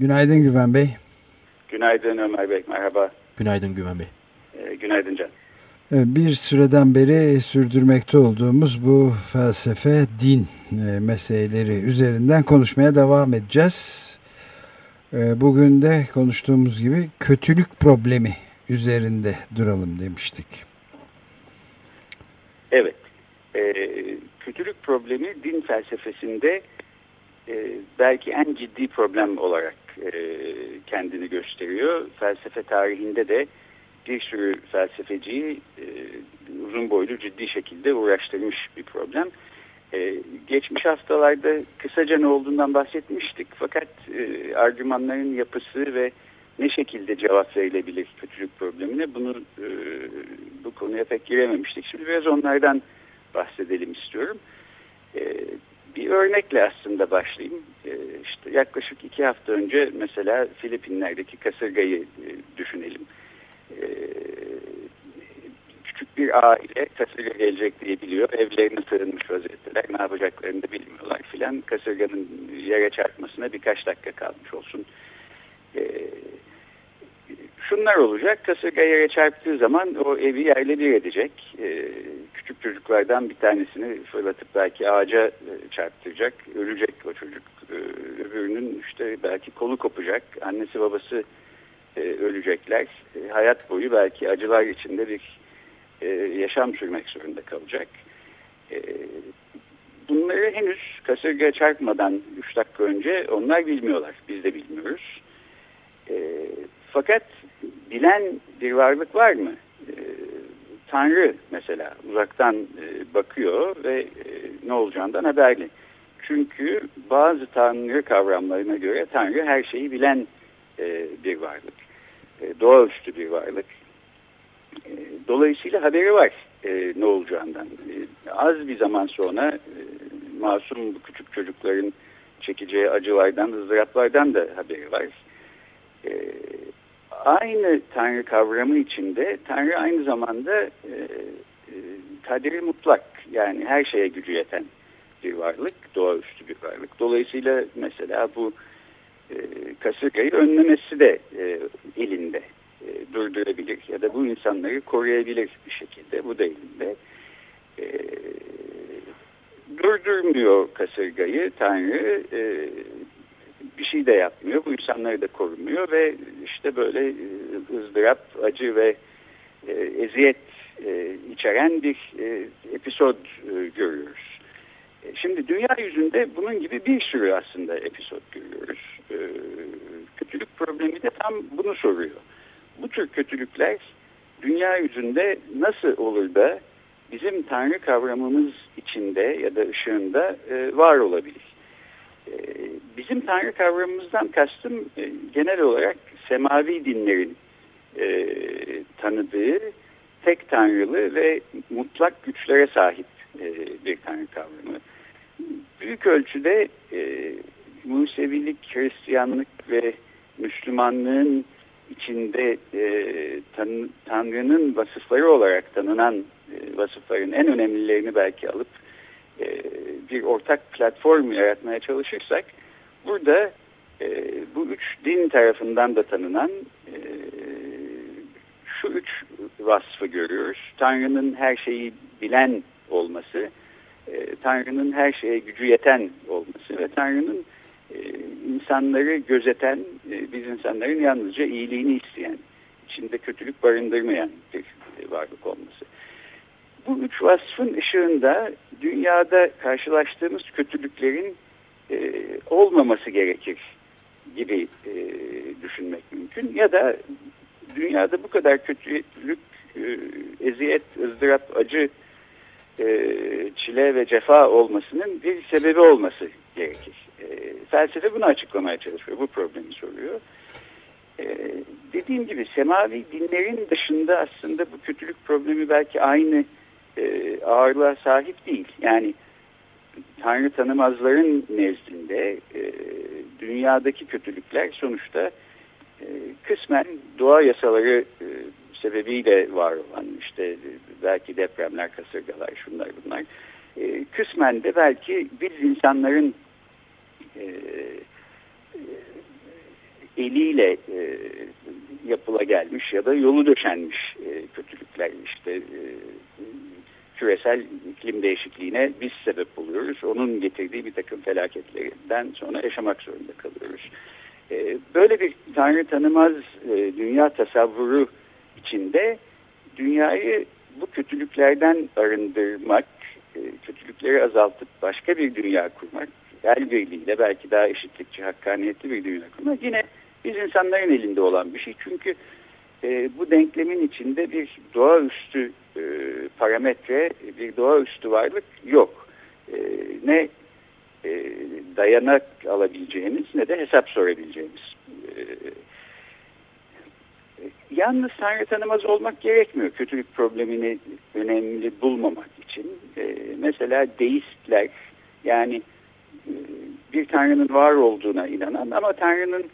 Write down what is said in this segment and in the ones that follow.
Günaydın Güven Bey. Günaydın Ömer Bey, merhaba. Günaydın Güven Bey. Günaydın Can. Bir süreden beri sürdürmekte olduğumuz bu felsefe, din meseleleri üzerinden konuşmaya devam edeceğiz. Bugün de konuştuğumuz gibi kötülük problemi üzerinde duralım demiştik. Evet, kötülük problemi din felsefesinde belki en ciddi problem olarak kendini gösteriyor. Felsefe tarihinde de bir sürü felsefeciyi uzun boylu ciddi şekilde uğraştırmış bir problem. Geçmiş haftalarda kısaca ne olduğundan bahsetmiştik. Fakat argümanların yapısı ve ne şekilde cevap verilebilir kötülük problemine, bu konuya pek girememiştik. Şimdi biraz onlardan bahsedelim istiyorum. Bir örnekle aslında başlayayım. İşte yaklaşık 2 hafta önce mesela Filipinler'deki kasırgayı düşünelim. Küçük bir aile kasırga gelecek diye biliyor. Evlerine sığınmış vaziyetteler. Ne yapacaklarını da bilmiyorlar filan. Kasırganın yere çarpmasına birkaç dakika kalmış olsun. Şunlar olacak. Kasırga yere çarptığı zaman o evi yerle bir edecek. Küçük çocuklardan bir tanesini fırlatıp belki ağaca çarptıracak. Ölecek o çocuk. Öbürünün işte belki kolu kopacak. Annesi babası ölecekler. Hayat boyu belki acılar içinde bir yaşam sürmek zorunda kalacak. Bunları henüz kasırga çarpmadan 3 dakika önce onlar bilmiyorlar. Biz de bilmiyoruz. Fakat bilen bir varlık var mı? Tanrı mesela uzaktan bakıyor ve ne olacağından haberli. Çünkü bazı Tanrı kavramlarına göre Tanrı her şeyi bilen bir varlık. Doğaüstü bir varlık. Dolayısıyla haberi var ne olacağından. Az bir zaman sonra masum bu küçük çocukların çekeceği acılardan, ızdıraplardan da haberi var. Aynı Tanrı kavramı içinde Tanrı aynı zamanda kaderi mutlak, yani her şeye gücü yeten bir varlık, doğaüstü bir varlık. Dolayısıyla mesela bu kasırgayı önlemesi de elinde, durdurabilir ya da bu insanları koruyabilir bir şekilde, bu da elinde. Durdurmuyor kasırgayı Tanrı, bir şey de yapmıyor. Bu insanları da korumuyor ve işte böyle ızdırap, acı ve eziyet içeren bir episod görüyoruz. Şimdi dünya yüzünde bunun gibi bir sürü aslında episod görüyoruz. Kötülük problemi de tam bunu soruyor. Bu tür kötülükler dünya yüzünde nasıl olur da bizim Tanrı kavramımız içinde ya da ışığında var olabilir? Bizim Tanrı kavramımızdan kastım genel olarak semavi dinlerin tanıdığı tek tanrılı ve mutlak güçlere sahip bir Tanrı kavramı. Büyük ölçüde Musevilik, Hristiyanlık ve Müslümanlığın içinde Tanrı'nın vasıfları olarak tanınan vasıfların en önemlilerini belki alıp bir ortak platform yaratmaya çalışırsak, burada bu 3 din tarafından da tanınan şu 3 vasfı görüyoruz. Tanrı'nın her şeyi bilen olması, Tanrı'nın her şeye gücü yeten olması ve Tanrı'nın insanları gözeten, biz insanların yalnızca iyiliğini isteyen, içinde kötülük barındırmayan bir varlık olması. Bu 3 vasfın ışığında dünyada karşılaştığımız kötülüklerin olmaması gerekir gibi düşünmek mümkün. Ya da dünyada bu kadar kötülük, eziyet, ızdırap, acı, çile ve cefa olmasının bir sebebi olması gerekir. felsefe bunu açıklamaya çalışıyor. Bu problemi soruyor. Dediğim gibi semavi dinlerin dışında aslında bu kötülük problemi belki aynı ağırlığa sahip değil. Yani Tanrı tanımazların nezdinde dünyadaki kötülükler sonuçta kısmen doğa yasaları sebebiyle var olan, işte belki depremler, kasırgalar, şunlar bunlar. Kısmen de belki biz insanların eliyle yapıla gelmiş ya da yolu döşenmiş kötülükler, işte küresel iklim değişikliğine biz sebep oluyoruz. Onun getirdiği bir takım felaketlerinden sonra yaşamak zorunda kalıyoruz. Böyle bir Tanrı tanımaz dünya tasavvuru içinde dünyayı bu kötülüklerden arındırmak, kötülükleri azaltıp başka bir dünya kurmak, el birliğiyle belki daha eşitlikçi, hakkaniyetli bir dünya kurmak yine biz insanların elinde olan bir şey. Çünkü bu denklemin içinde bir doğaüstü parametre, bir doğaüstü varlık yok. Ne dayanak alabileceğimiz ne de hesap sorabileceğimiz. Yalnız Tanrı tanımaz olmak gerekmiyor kötülük problemini önemli bulmamak için. Mesela deistler, yani bir Tanrı'nın var olduğuna inanan ama Tanrı'nın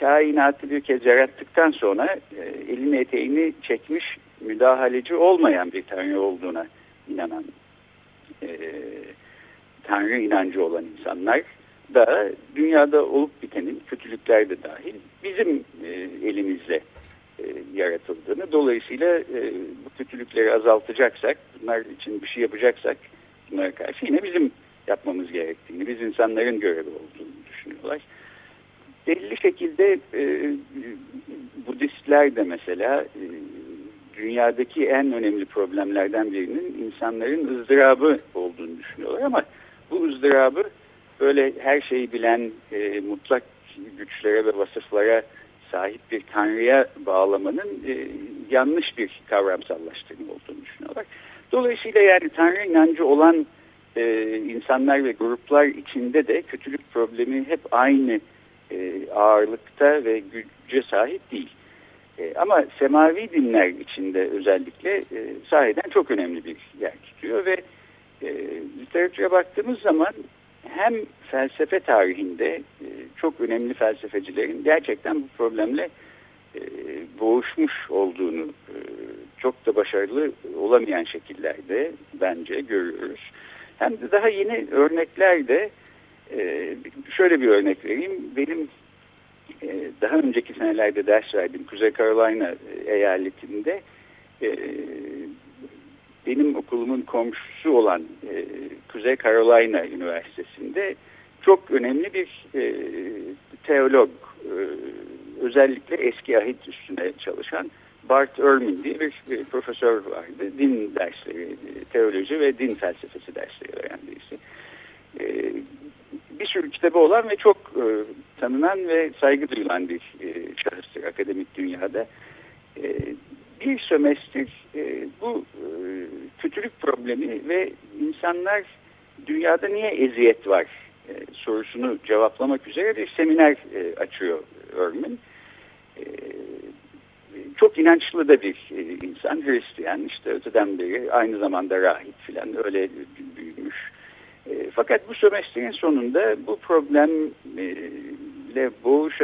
kainatı bir kez yarattıktan sonra elini eteğini çekmiş, müdahaleci olmayan bir Tanrı olduğuna inanan, Tanrı inancı olan insanlar da dünyada olup bitenin, kötülükler de dahil, bizim elimizle yaratıldığını, dolayısıyla bu kötülükleri azaltacaksak, bunlar için bir şey yapacaksak, bunlara karşı yine bizim yapmamız gerektiğini, biz insanların görevi olduğunu düşünüyorlar. Belli şekilde Budistler de mesela dünyadaki en önemli problemlerden birinin insanların ızdırabı olduğunu düşünüyorlar ama bu ızdırabı böyle her şeyi bilen mutlak güçlere ve vasıflara sahip bir Tanrı'ya bağlamanın yanlış bir kavramsallaştırma olduğunu düşünüyorlar. Dolayısıyla yani Tanrı inancı olan insanlar ve gruplar içinde de kötülük problemi hep aynı ağırlıkta ve güce sahip değil. Ama semavi dinler içinde özellikle sahiden çok önemli bir yer tutuyor ve literatüre baktığımız zaman hem felsefe tarihinde çok önemli felsefecilerin gerçekten bu problemle boğuşmuş olduğunu çok da başarılı olamayan şekillerde bence görüyoruz. Hem de daha yeni örneklerde şöyle bir örnek vereyim. Benim daha önceki senelerde ders verdiğim Kuzey Carolina eyaletinde benim okulumun komşusu olan Kuzey Carolina Üniversitesi'nde çok önemli bir teolog, özellikle eski ahit üstüne çalışan Bart Ehrman diye bir profesör vardı. Din dersleri, teoloji ve din felsefesi dersleri veren birisi. Bir sürü kitabı olan ve çok tanınan ve saygı duyulan bir şahıstır akademik dünyada. Bir sömestr bu kötülük problemi ve insanlar dünyada niye eziyet var sorusunu cevaplamak üzere bir seminer açıyor Ehrman. Çok inançlı da bir insan, Hristiyan, işte öteden beri aynı zamanda rahip filan, öyle büyümüş. Fakat bu sömestrin sonunda bu problemle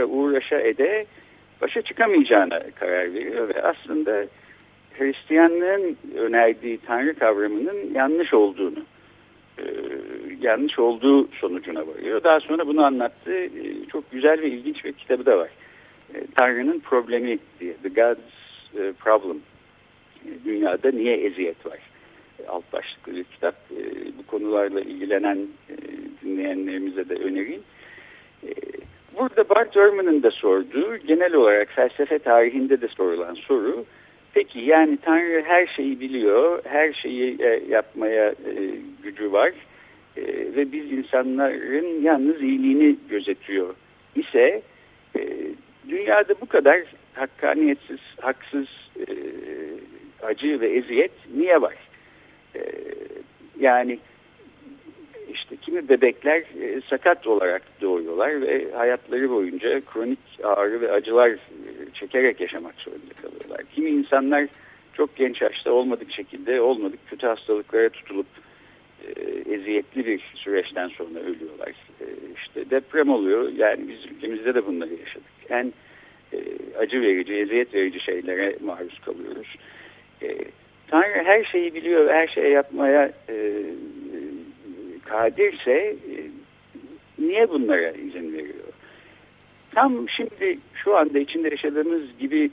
uğraşa ede başa çıkamayacağına karar veriyor ve aslında Hristiyanlığın önerdiği Tanrı kavramının yanlış olduğu sonucuna varıyor. Daha sonra bunu anlattığı çok güzel ve ilginç bir kitabı da var. Tanrı'nın problemi diye, The God's Problem, dünyada niye eziyet var alt başlıklı bir kitap. Bu konularla ilgilenen dinleyenlerimize de önereyim. Burada Bart Ehrman'ın da sorduğu, genel olarak felsefe tarihinde de sorulan soru, peki yani Tanrı her şeyi biliyor, her şeyi yapmaya gücü var ve biz insanların yalnız iyiliğini gözetiyor ise dünyada bu kadar hakkaniyetsiz, haksız acı ve eziyet niye var? Yani işte kimi bebekler sakat olarak doğuyorlar ve hayatları boyunca kronik ağrı ve acılar çekerek yaşamak zorunda kalıyorlar. Kimi insanlar çok genç yaşta olmadık şekilde, olmadık kötü hastalıklara tutulup eziyetli bir süreçten sonra ölüyorlar. İşte deprem oluyor. Yani biz ülkemizde de bunları yaşadık. En acı verici, eziyet verici şeylere maruz kalıyoruz. Tanrı her şeyi biliyor ve her şeyi yapmaya kadirse niye bunlara izin veriyor? Tam şimdi şu anda içinde yaşadığımız gibi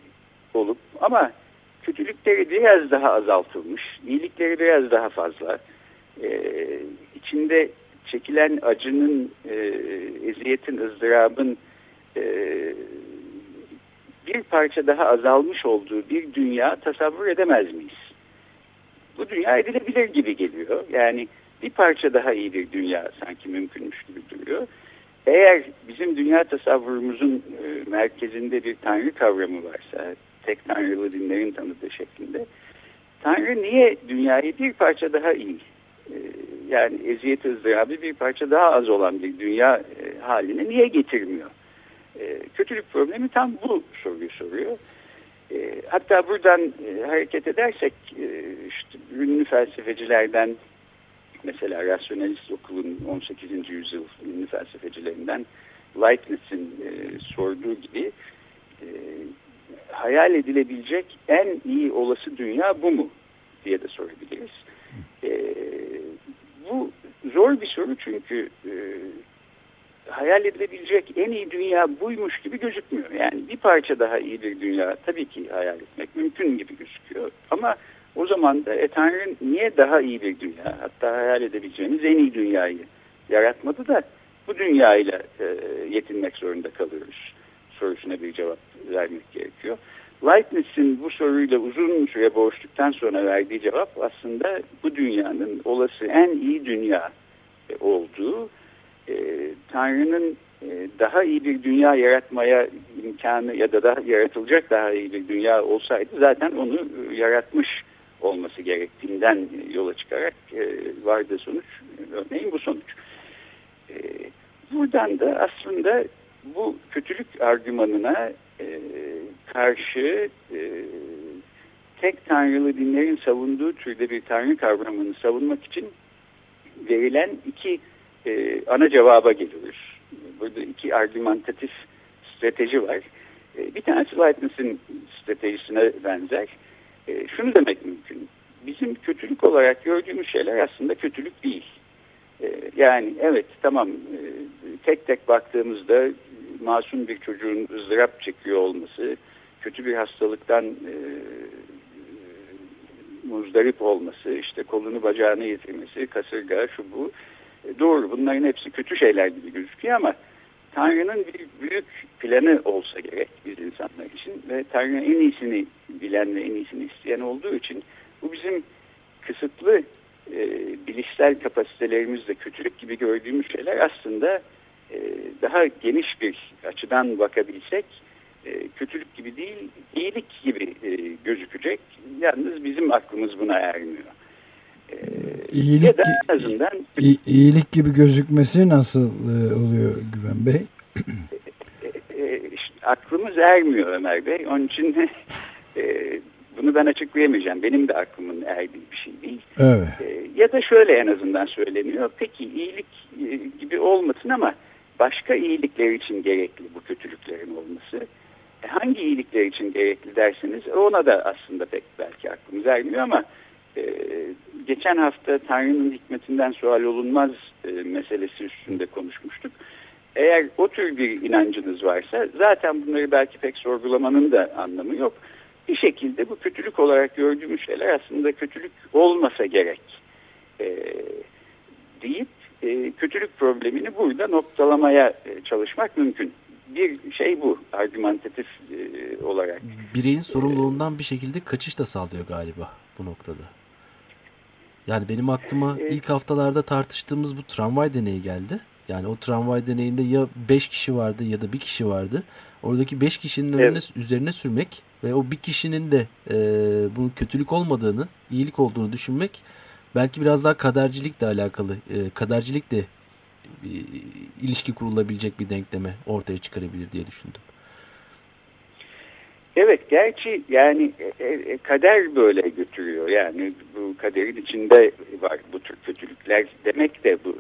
olup ama kötülükleri biraz daha azaltılmış, iyilikleri biraz daha fazla, içinde çekilen acının, eziyetin, ızdırabın bir parça daha azalmış olduğu bir dünya tasavvur edemez miyiz? Bu dünya edilebilir gibi geliyor. Yani bir parça daha iyi bir dünya sanki mümkünmüş gibi duruyor. Eğer bizim dünya tasavvurumuzun merkezinde bir tanrı kavramı varsa, tek tanrılı dinlerin tanıdığı şeklinde, Tanrı niye dünyayı bir parça daha iyi, yani eziyet ızdırabı bir parça daha az olan bir dünya haline niye getirmiyor? Kötülük problemi tam bu soruyu soruyor. Hatta buradan hareket edersek işte ünlü felsefecilerden, mesela rasyonalist okulun 18. yüzyıl ünlü felsefecilerinden Leibniz'in sorduğu gibi hayal edilebilecek en iyi olası dünya bu mu diye de sorabiliriz. Bu zor bir soru çünkü hayal edilebilecek en iyi dünya buymuş gibi gözükmüyor. Yani bir parça daha iyi bir dünya tabii ki hayal etmek mümkün gibi gözüküyor. Ama o zaman da Tanrı niye daha iyi bir dünya, hatta hayal edebileceğimiz en iyi dünyayı yaratmadı da bu dünyayla yetinmek zorunda kalıyoruz sorusuna bir cevap vermek gerekiyor. Leibniz'in bu soruyla uzun süre boğuştuktan sonra verdiği cevap aslında bu dünyanın olası en iyi dünya olduğu, Tanrı'nın daha iyi bir dünya yaratmaya imkanı ya da daha yaratılacak daha iyi bir dünya olsaydı zaten onu yaratmış olması gerektiğinden yola çıkarak vardı sonuç. Örneğin bu sonuç. Buradan da aslında bu kötülük argümanına karşı tek tanrılı dinlerin savunduğu türde bir tanrı kavramını savunmak için verilen iki ana cevaba geliyoruz. Burada iki argümantatif strateji var. Bir tanesi Leibniz'in stratejisine benzer. Şunu demek mümkün. Bizim kötülük olarak gördüğümüz şeyler aslında kötülük değil. Yani evet tamam, tek tek baktığımızda masum bir çocuğun ızdırap çekiyor olması, kötü bir hastalıktan muzdarip olması, işte kolunu bacağını yitirmesi, kasırga, şu bu. Doğru, bunların hepsi kötü şeyler gibi gözüküyor ama Tanrı'nın bir büyük planı olsa gerek biz insanlar için ve Tanrı'nın en iyisini bilen ve en iyisini isteyen olduğu için bu bizim kısıtlı bilişsel kapasitelerimizle kötülük gibi gördüğümüz şeyler aslında daha geniş bir açıdan bakabilsek kötülük gibi değil, iyilik gibi gözükecek. Yalnız bizim aklımız buna ermiyor. İyilik, ya da en azından iyilik gibi gözükmesi nasıl oluyor Güven Bey? İşte aklımız ermiyor Ömer Bey. Onun için bunu ben açıklayamayacağım. Benim de aklımın erdiği bir şey değil. Evet. Ya da şöyle en azından söyleniyor. Peki iyilik gibi olmasın ama başka iyilikler için gerekli bu kötülüklerin olması. Hangi iyilikler için gerekli derseniz ona da aslında pek belki aklımız ermiyor ama geçen hafta Tanrı'nın hikmetinden sual olunmaz meselesi üstünde konuşmuştuk. Eğer o tür bir inancınız varsa zaten bunları belki pek sorgulamanın da anlamı yok. Bir şekilde bu kötülük olarak gördüğümüz şeyler aslında kötülük olmasa gerek deyip kötülük problemini burada noktalamaya çalışmak mümkün. Bir şey bu, argümantatif olarak. Bireyin sorumluluğundan bir şekilde kaçış da sağlıyor galiba bu noktada. Yani benim aklıma ilk haftalarda tartıştığımız bu tramvay deneyi geldi. Yani o tramvay deneyinde ya 5 kişi vardı ya da 1 kişi vardı. Oradaki 5 kişinin üzerine sürmek ve o bir kişinin de bunun kötülük olmadığını, iyilik olduğunu düşünmek belki biraz daha kadercilikle alakalı, kadercilikle ilişki kurulabilecek bir denklemi ortaya çıkarabilir diye düşündüm. Evet, gerçi yani kader böyle götürüyor. Yani bu kaderin içinde var bu tür kötülükler demek de bu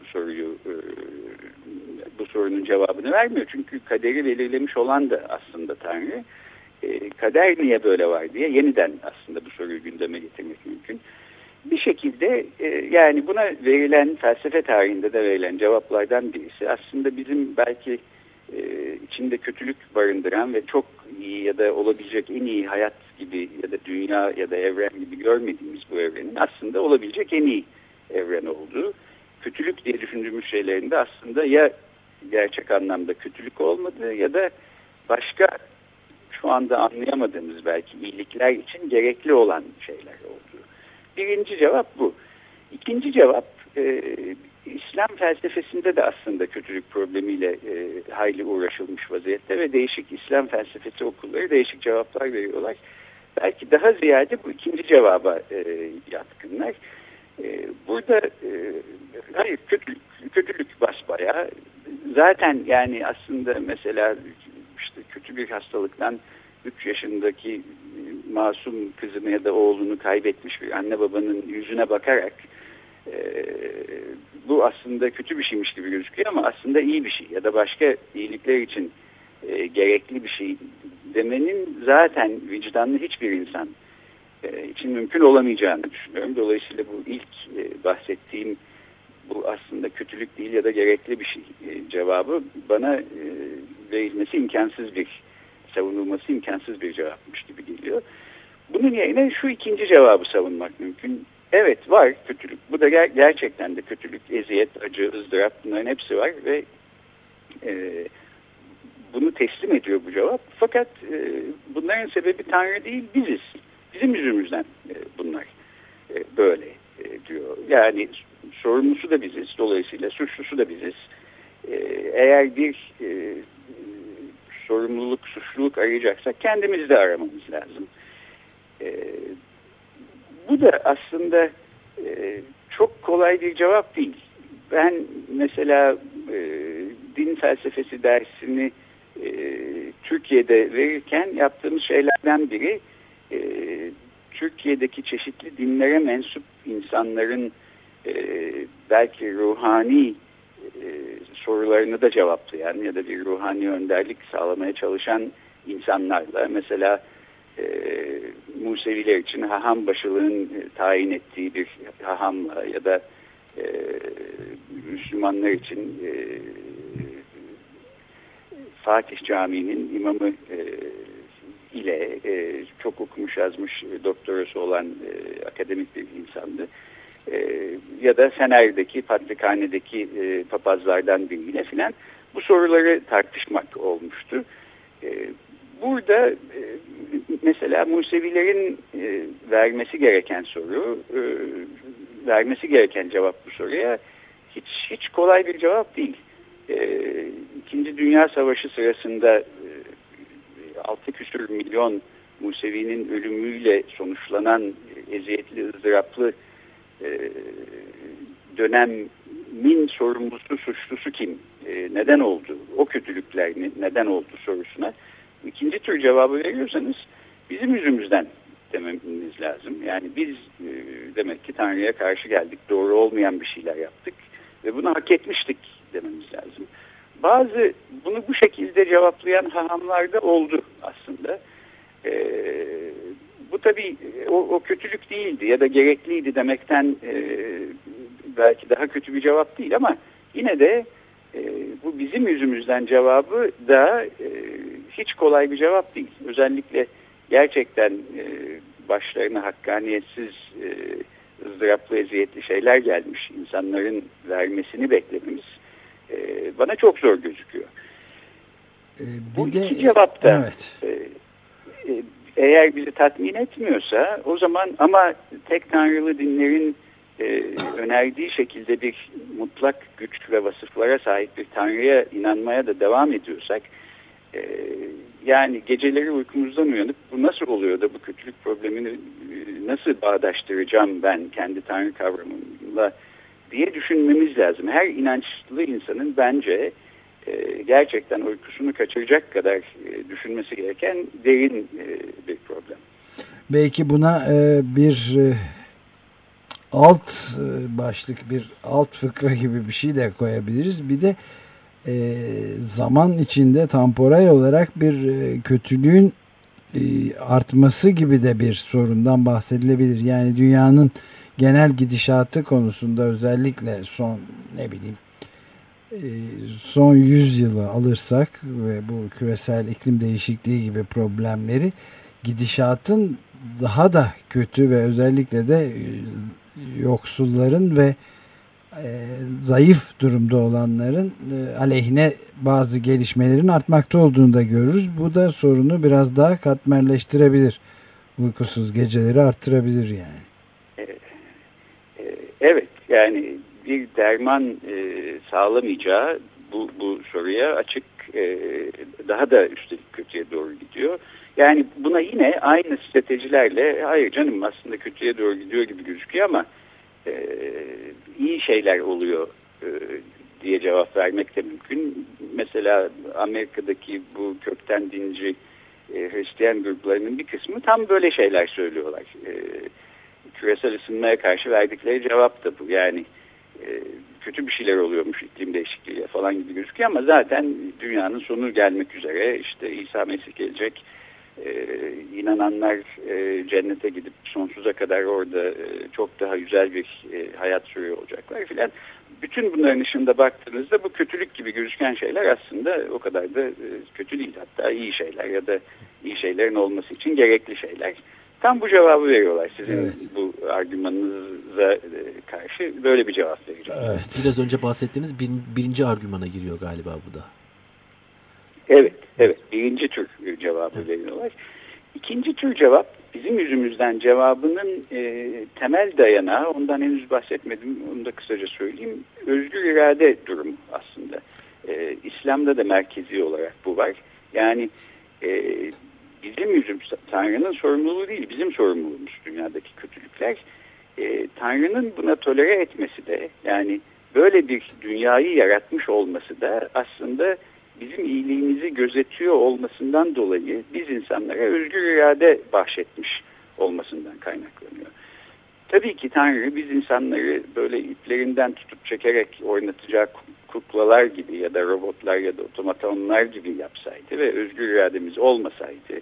sorunun cevabını vermiyor. Çünkü kaderi belirlemiş olan da aslında Tanrı. Kader niye böyle var diye yeniden aslında bu soruyu gündeme getirmek mümkün. Bir şekilde yani buna verilen felsefe tarihinde de verilen cevaplardan birisi aslında bizim belki içinde kötülük barındıran ve çok iyi ya da olabilecek en iyi hayat gibi ya da dünya ya da evren gibi görmediğimiz bu evrenin aslında olabilecek en iyi evren olduğu. Kötülük diye düşündüğümüz şeylerin de aslında ya gerçek anlamda kötülük olmadığı ya da başka şu anda anlayamadığımız belki iyilikler için gerekli olan şeyler olduğu. Birinci cevap bu. İkinci cevap İslam felsefesinde de aslında kötülük problemiyle hayli uğraşılmış vaziyette ve değişik İslam felsefesi okulları değişik cevaplar veriyorlar. Belki daha ziyade bu ikinci cevaba yatkınlar. Burada hayır, kötülük basbayağı zaten yani aslında mesela işte kötü bir hastalıktan 3 yaşındaki masum kızını ya da oğlunu kaybetmiş bir anne babanın yüzüne bakarak bu aslında kötü bir şeymiş gibi gözüküyor ama aslında iyi bir şey ya da başka iyilikler için gerekli bir şey demenin zaten vicdanlı hiçbir insan için mümkün olamayacağını düşünüyorum. Dolayısıyla bu ilk bahsettiğim bu aslında kötülük değil ya da gerekli bir şey cevabı bana verilmesi imkansız bir, savunulması imkansız bir cevapmış gibi geliyor. Bunun yerine şu ikinci cevabı savunmak mümkün. Evet, var kötülük. Bu da gerçekten de kötülük, eziyet, acı, ızdırap, bunların hepsi var ve bunu teslim ediyor bu cevap. Fakat bunların sebebi Tanrı değil, biziz. Bizim yüzümüzden bunlar böyle diyor. Yani sorumlusu da biziz, dolayısıyla suçlusu da biziz. Eğer bir sorumluluk, suçluluk arayacaksak kendimizi de aramamız lazım. Bu da aslında çok kolay bir cevap değil. Ben mesela din felsefesi dersini Türkiye'de verirken yaptığımız şeylerden biri Türkiye'deki çeşitli dinlere mensup insanların belki ruhani sorularını da cevaplayan ya da bir ruhani önderlik sağlamaya çalışan insanlarla mesela Museviler için haham başılığın tayin ettiği bir hahamla ya da Müslümanlar için Fatih Camii'nin imamı ile çok okumuş yazmış doktorası olan akademik bir insandı. Ya da Fener'deki, Patrikhane'deki papazlardan biriyle filan bu soruları tartışmak olmuştu. Burada mesela Musevilerin vermesi gereken soru, vermesi gereken cevap bu soruya hiç kolay bir cevap değil. İkinci Dünya Savaşı sırasında 6 küsur milyon Musevi'nin ölümüyle sonuçlanan eziyetli, ızdıraplı dönemin sorumlusu, suçlusu kim? Neden oldu? O kötülükler neden oldu sorusuna İkinci tür cevabı veriyorsanız bizim yüzümüzden dememiz lazım. Yani biz demek ki Tanrı'ya karşı geldik, doğru olmayan bir şeyler yaptık ve bunu hak etmiştik dememiz lazım. Bazı bunu bu şekilde cevaplayan hahamlar da oldu aslında. Bu tabii o kötülük değildi ya da gerekliydi demekten belki daha kötü bir cevap değil ama yine de bu bizim yüzümüzden cevabı da hiç kolay bir cevap değil. Özellikle gerçekten başlarına hakkaniyetsiz, ızdıraplı, eziyetli şeyler gelmiş insanların vermesini beklememiz bana çok zor gözüküyor. Bu iki cevap da evet. Eğer bizi tatmin etmiyorsa o zaman ama tek tanrılı dinlerin önerdiği şekilde bir mutlak güç ve vasıflara sahip bir tanrıya inanmaya da devam ediyorsak yani geceleri uykumuzdan uyanıp bu nasıl oluyor da bu kötülük problemini nasıl bağdaştıracağım ben kendi tanrı kavramımla diye düşünmemiz lazım. Her inançlı insanın bence gerçekten uykusunu kaçıracak kadar düşünmesi gereken derin bir problem. Belki buna bir alt başlık, bir alt fıkra gibi bir şey de koyabiliriz. Bir de zaman içinde temporal olarak bir kötülüğün artması gibi de bir sorundan bahsedilebilir. Yani dünyanın genel gidişatı konusunda özellikle son son 100 yılı alırsak ve bu küresel iklim değişikliği gibi problemleri, gidişatın daha da kötü ve özellikle de yoksulların ve zayıf durumda olanların aleyhine bazı gelişmelerin artmakta olduğunu da görürüz. Bu da sorunu biraz daha katmerleştirebilir. Uykusuz geceleri artırabilir yani. Evet, yani bir derman sağlamayacağı bu soruya açık, daha da üstelik kötüye doğru gidiyor. Yani buna yine aynı stratejilerle, hayır canım aslında kötüye doğru gidiyor gibi gözüküyor ama iyi şeyler oluyor diye cevap vermek de mümkün. Mesela Amerika'daki bu kökten dinci Hristiyan gruplarının bir kısmı tam böyle şeyler söylüyorlar. Küresel ısınmaya karşı verdikleri cevap da bu. Yani kötü bir şeyler oluyormuş iklim değişikliğiyle falan gibi gözüküyor ama zaten dünyanın sonu gelmek üzere, işte İsa Mesih gelecek, inananlar cennete gidip sonsuza kadar orada çok daha güzel bir hayat sürüyor olacaklar filan. Bütün bunların dışında baktığınızda bu kötülük gibi gözüken şeyler aslında o kadar da kötü değil, hatta iyi şeyler ya da iyi şeylerin olması için gerekli şeyler. Tam bu cevabı veriyorlar sizin, evet, bu argümanınıza karşı böyle bir cevap vereceğiz. Evet. Biraz önce bahsettiğimiz birinci argümana giriyor galiba bu da. Evet, evet. Birinci tür cevabı, evet, veriyorlar. İkinci tür cevap, bizim yüzümüzden cevabının temel dayanağı, ondan henüz bahsetmedim, onu da kısaca söyleyeyim. Özgür irade durumu aslında. İslam'da da merkezi olarak bu var. Yani bizim yüzümüz, Tanrı'nın sorumluluğu değil, bizim sorumluluğumuz dünyadaki kötülükler. Tanrı'nın buna tolere etmesi de, yani böyle bir dünyayı yaratmış olması da aslında bizim iyiliğimizi gözetiyor olmasından dolayı biz insanlara özgür irade bahşetmiş olmasından kaynaklanıyor. Tabii ki Tanrı biz insanları böyle iplerinden tutup çekerek oynatacağı kuklalar gibi ya da robotlar ya da otomatonlar gibi yapsaydı ve özgür irademiz olmasaydı,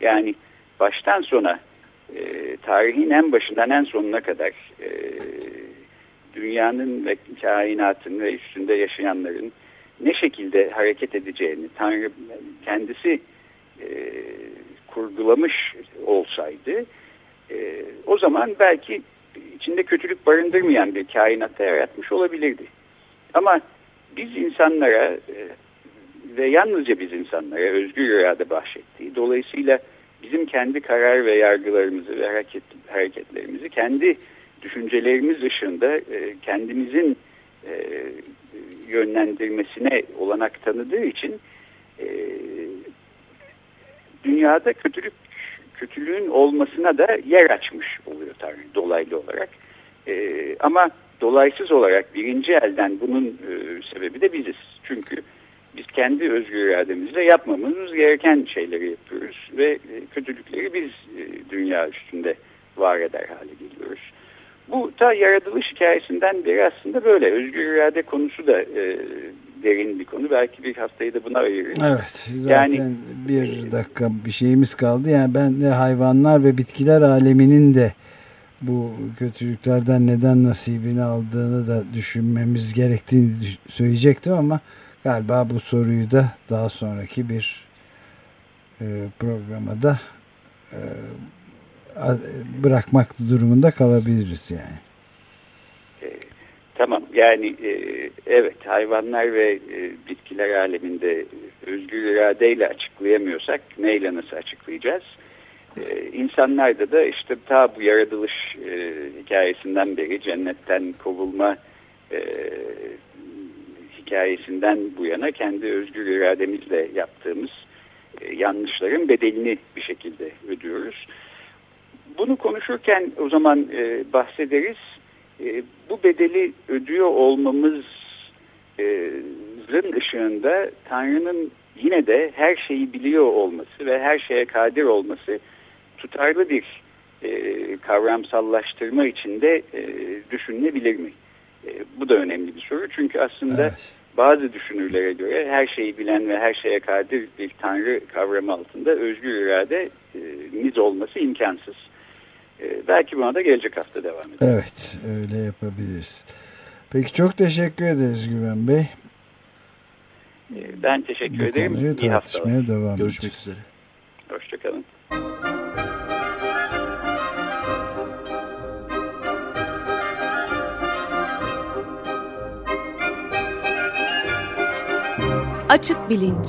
yani baştan sona tarihin en başından en sonuna kadar dünyanın ve kainatın ve üstünde yaşayanların ne şekilde hareket edeceğini Tanrı kendisi kurgulamış olsaydı, o zaman belki içinde kötülük barındırmayan bir kainatta yaratmış olabilirdi. Ama biz insanlara ve yalnızca biz insanlara özgür irade bahşettiği, dolayısıyla bizim kendi karar ve yargılarımızı ve hareketlerimizi kendi düşüncelerimiz ışığında kendimizin yönlendirmesine olanak tanıdığı için dünyada kötülüğün olmasına da yer açmış oluyor Tanrı dolaylı olarak. Ama dolaysız olarak birinci elden bunun sebebi de biziz. Çünkü biz kendi özgür irademizle yapmamız gereken şeyleri yapıyoruz ve kötülükleri biz dünya üstünde var eder hale geliyoruz. Bu ta yaratılış hikayesinden beri aslında böyle. Özgür irade konusu da derin bir konu. Belki bir haftayı da buna ayırırız. Evet. Zaten yani, bir dakika bir şeyimiz kaldı. Yani ben de hayvanlar ve bitkiler aleminin de bu kötülüklerden neden nasibini aldığını da düşünmemiz gerektiğini söyleyecektim ama galiba bu soruyu da daha sonraki bir programda bırakmak durumunda kalabiliriz yani. Tamam, yani evet, hayvanlar ve bitkiler aleminde özgür iradeyle açıklayamıyorsak neyle nasıl açıklayacağız? İnsanlarda da işte ta bu yaratılış hikayesinden beri, cennetten kovulma hikayesinden bu yana kendi özgür irademizle yaptığımız yanlışların bedelini bir şekilde ödüyoruz. Bunu konuşurken o zaman bahsederiz. bu bedeli ödüyor olmamızın ışığında Tanrı'nın yine de her şeyi biliyor olması ve her şeye kadir olması tutarlı bir kavramsallaştırma içinde düşünülebilir mi? Bu da önemli bir soru. Çünkü aslında bazı düşünürlere göre her şeyi bilen ve her şeye kadir bir Tanrı kavramı altında özgür irademiz olması imkansız. Belki buna da gelecek hafta devam edelim. Evet, öyle yapabiliriz. Peki, çok teşekkür ederiz Güven Bey. Ben teşekkür ederim. İyi haftalar. Görüşmek üzere. Hoşçakalın. Açık Bilinç.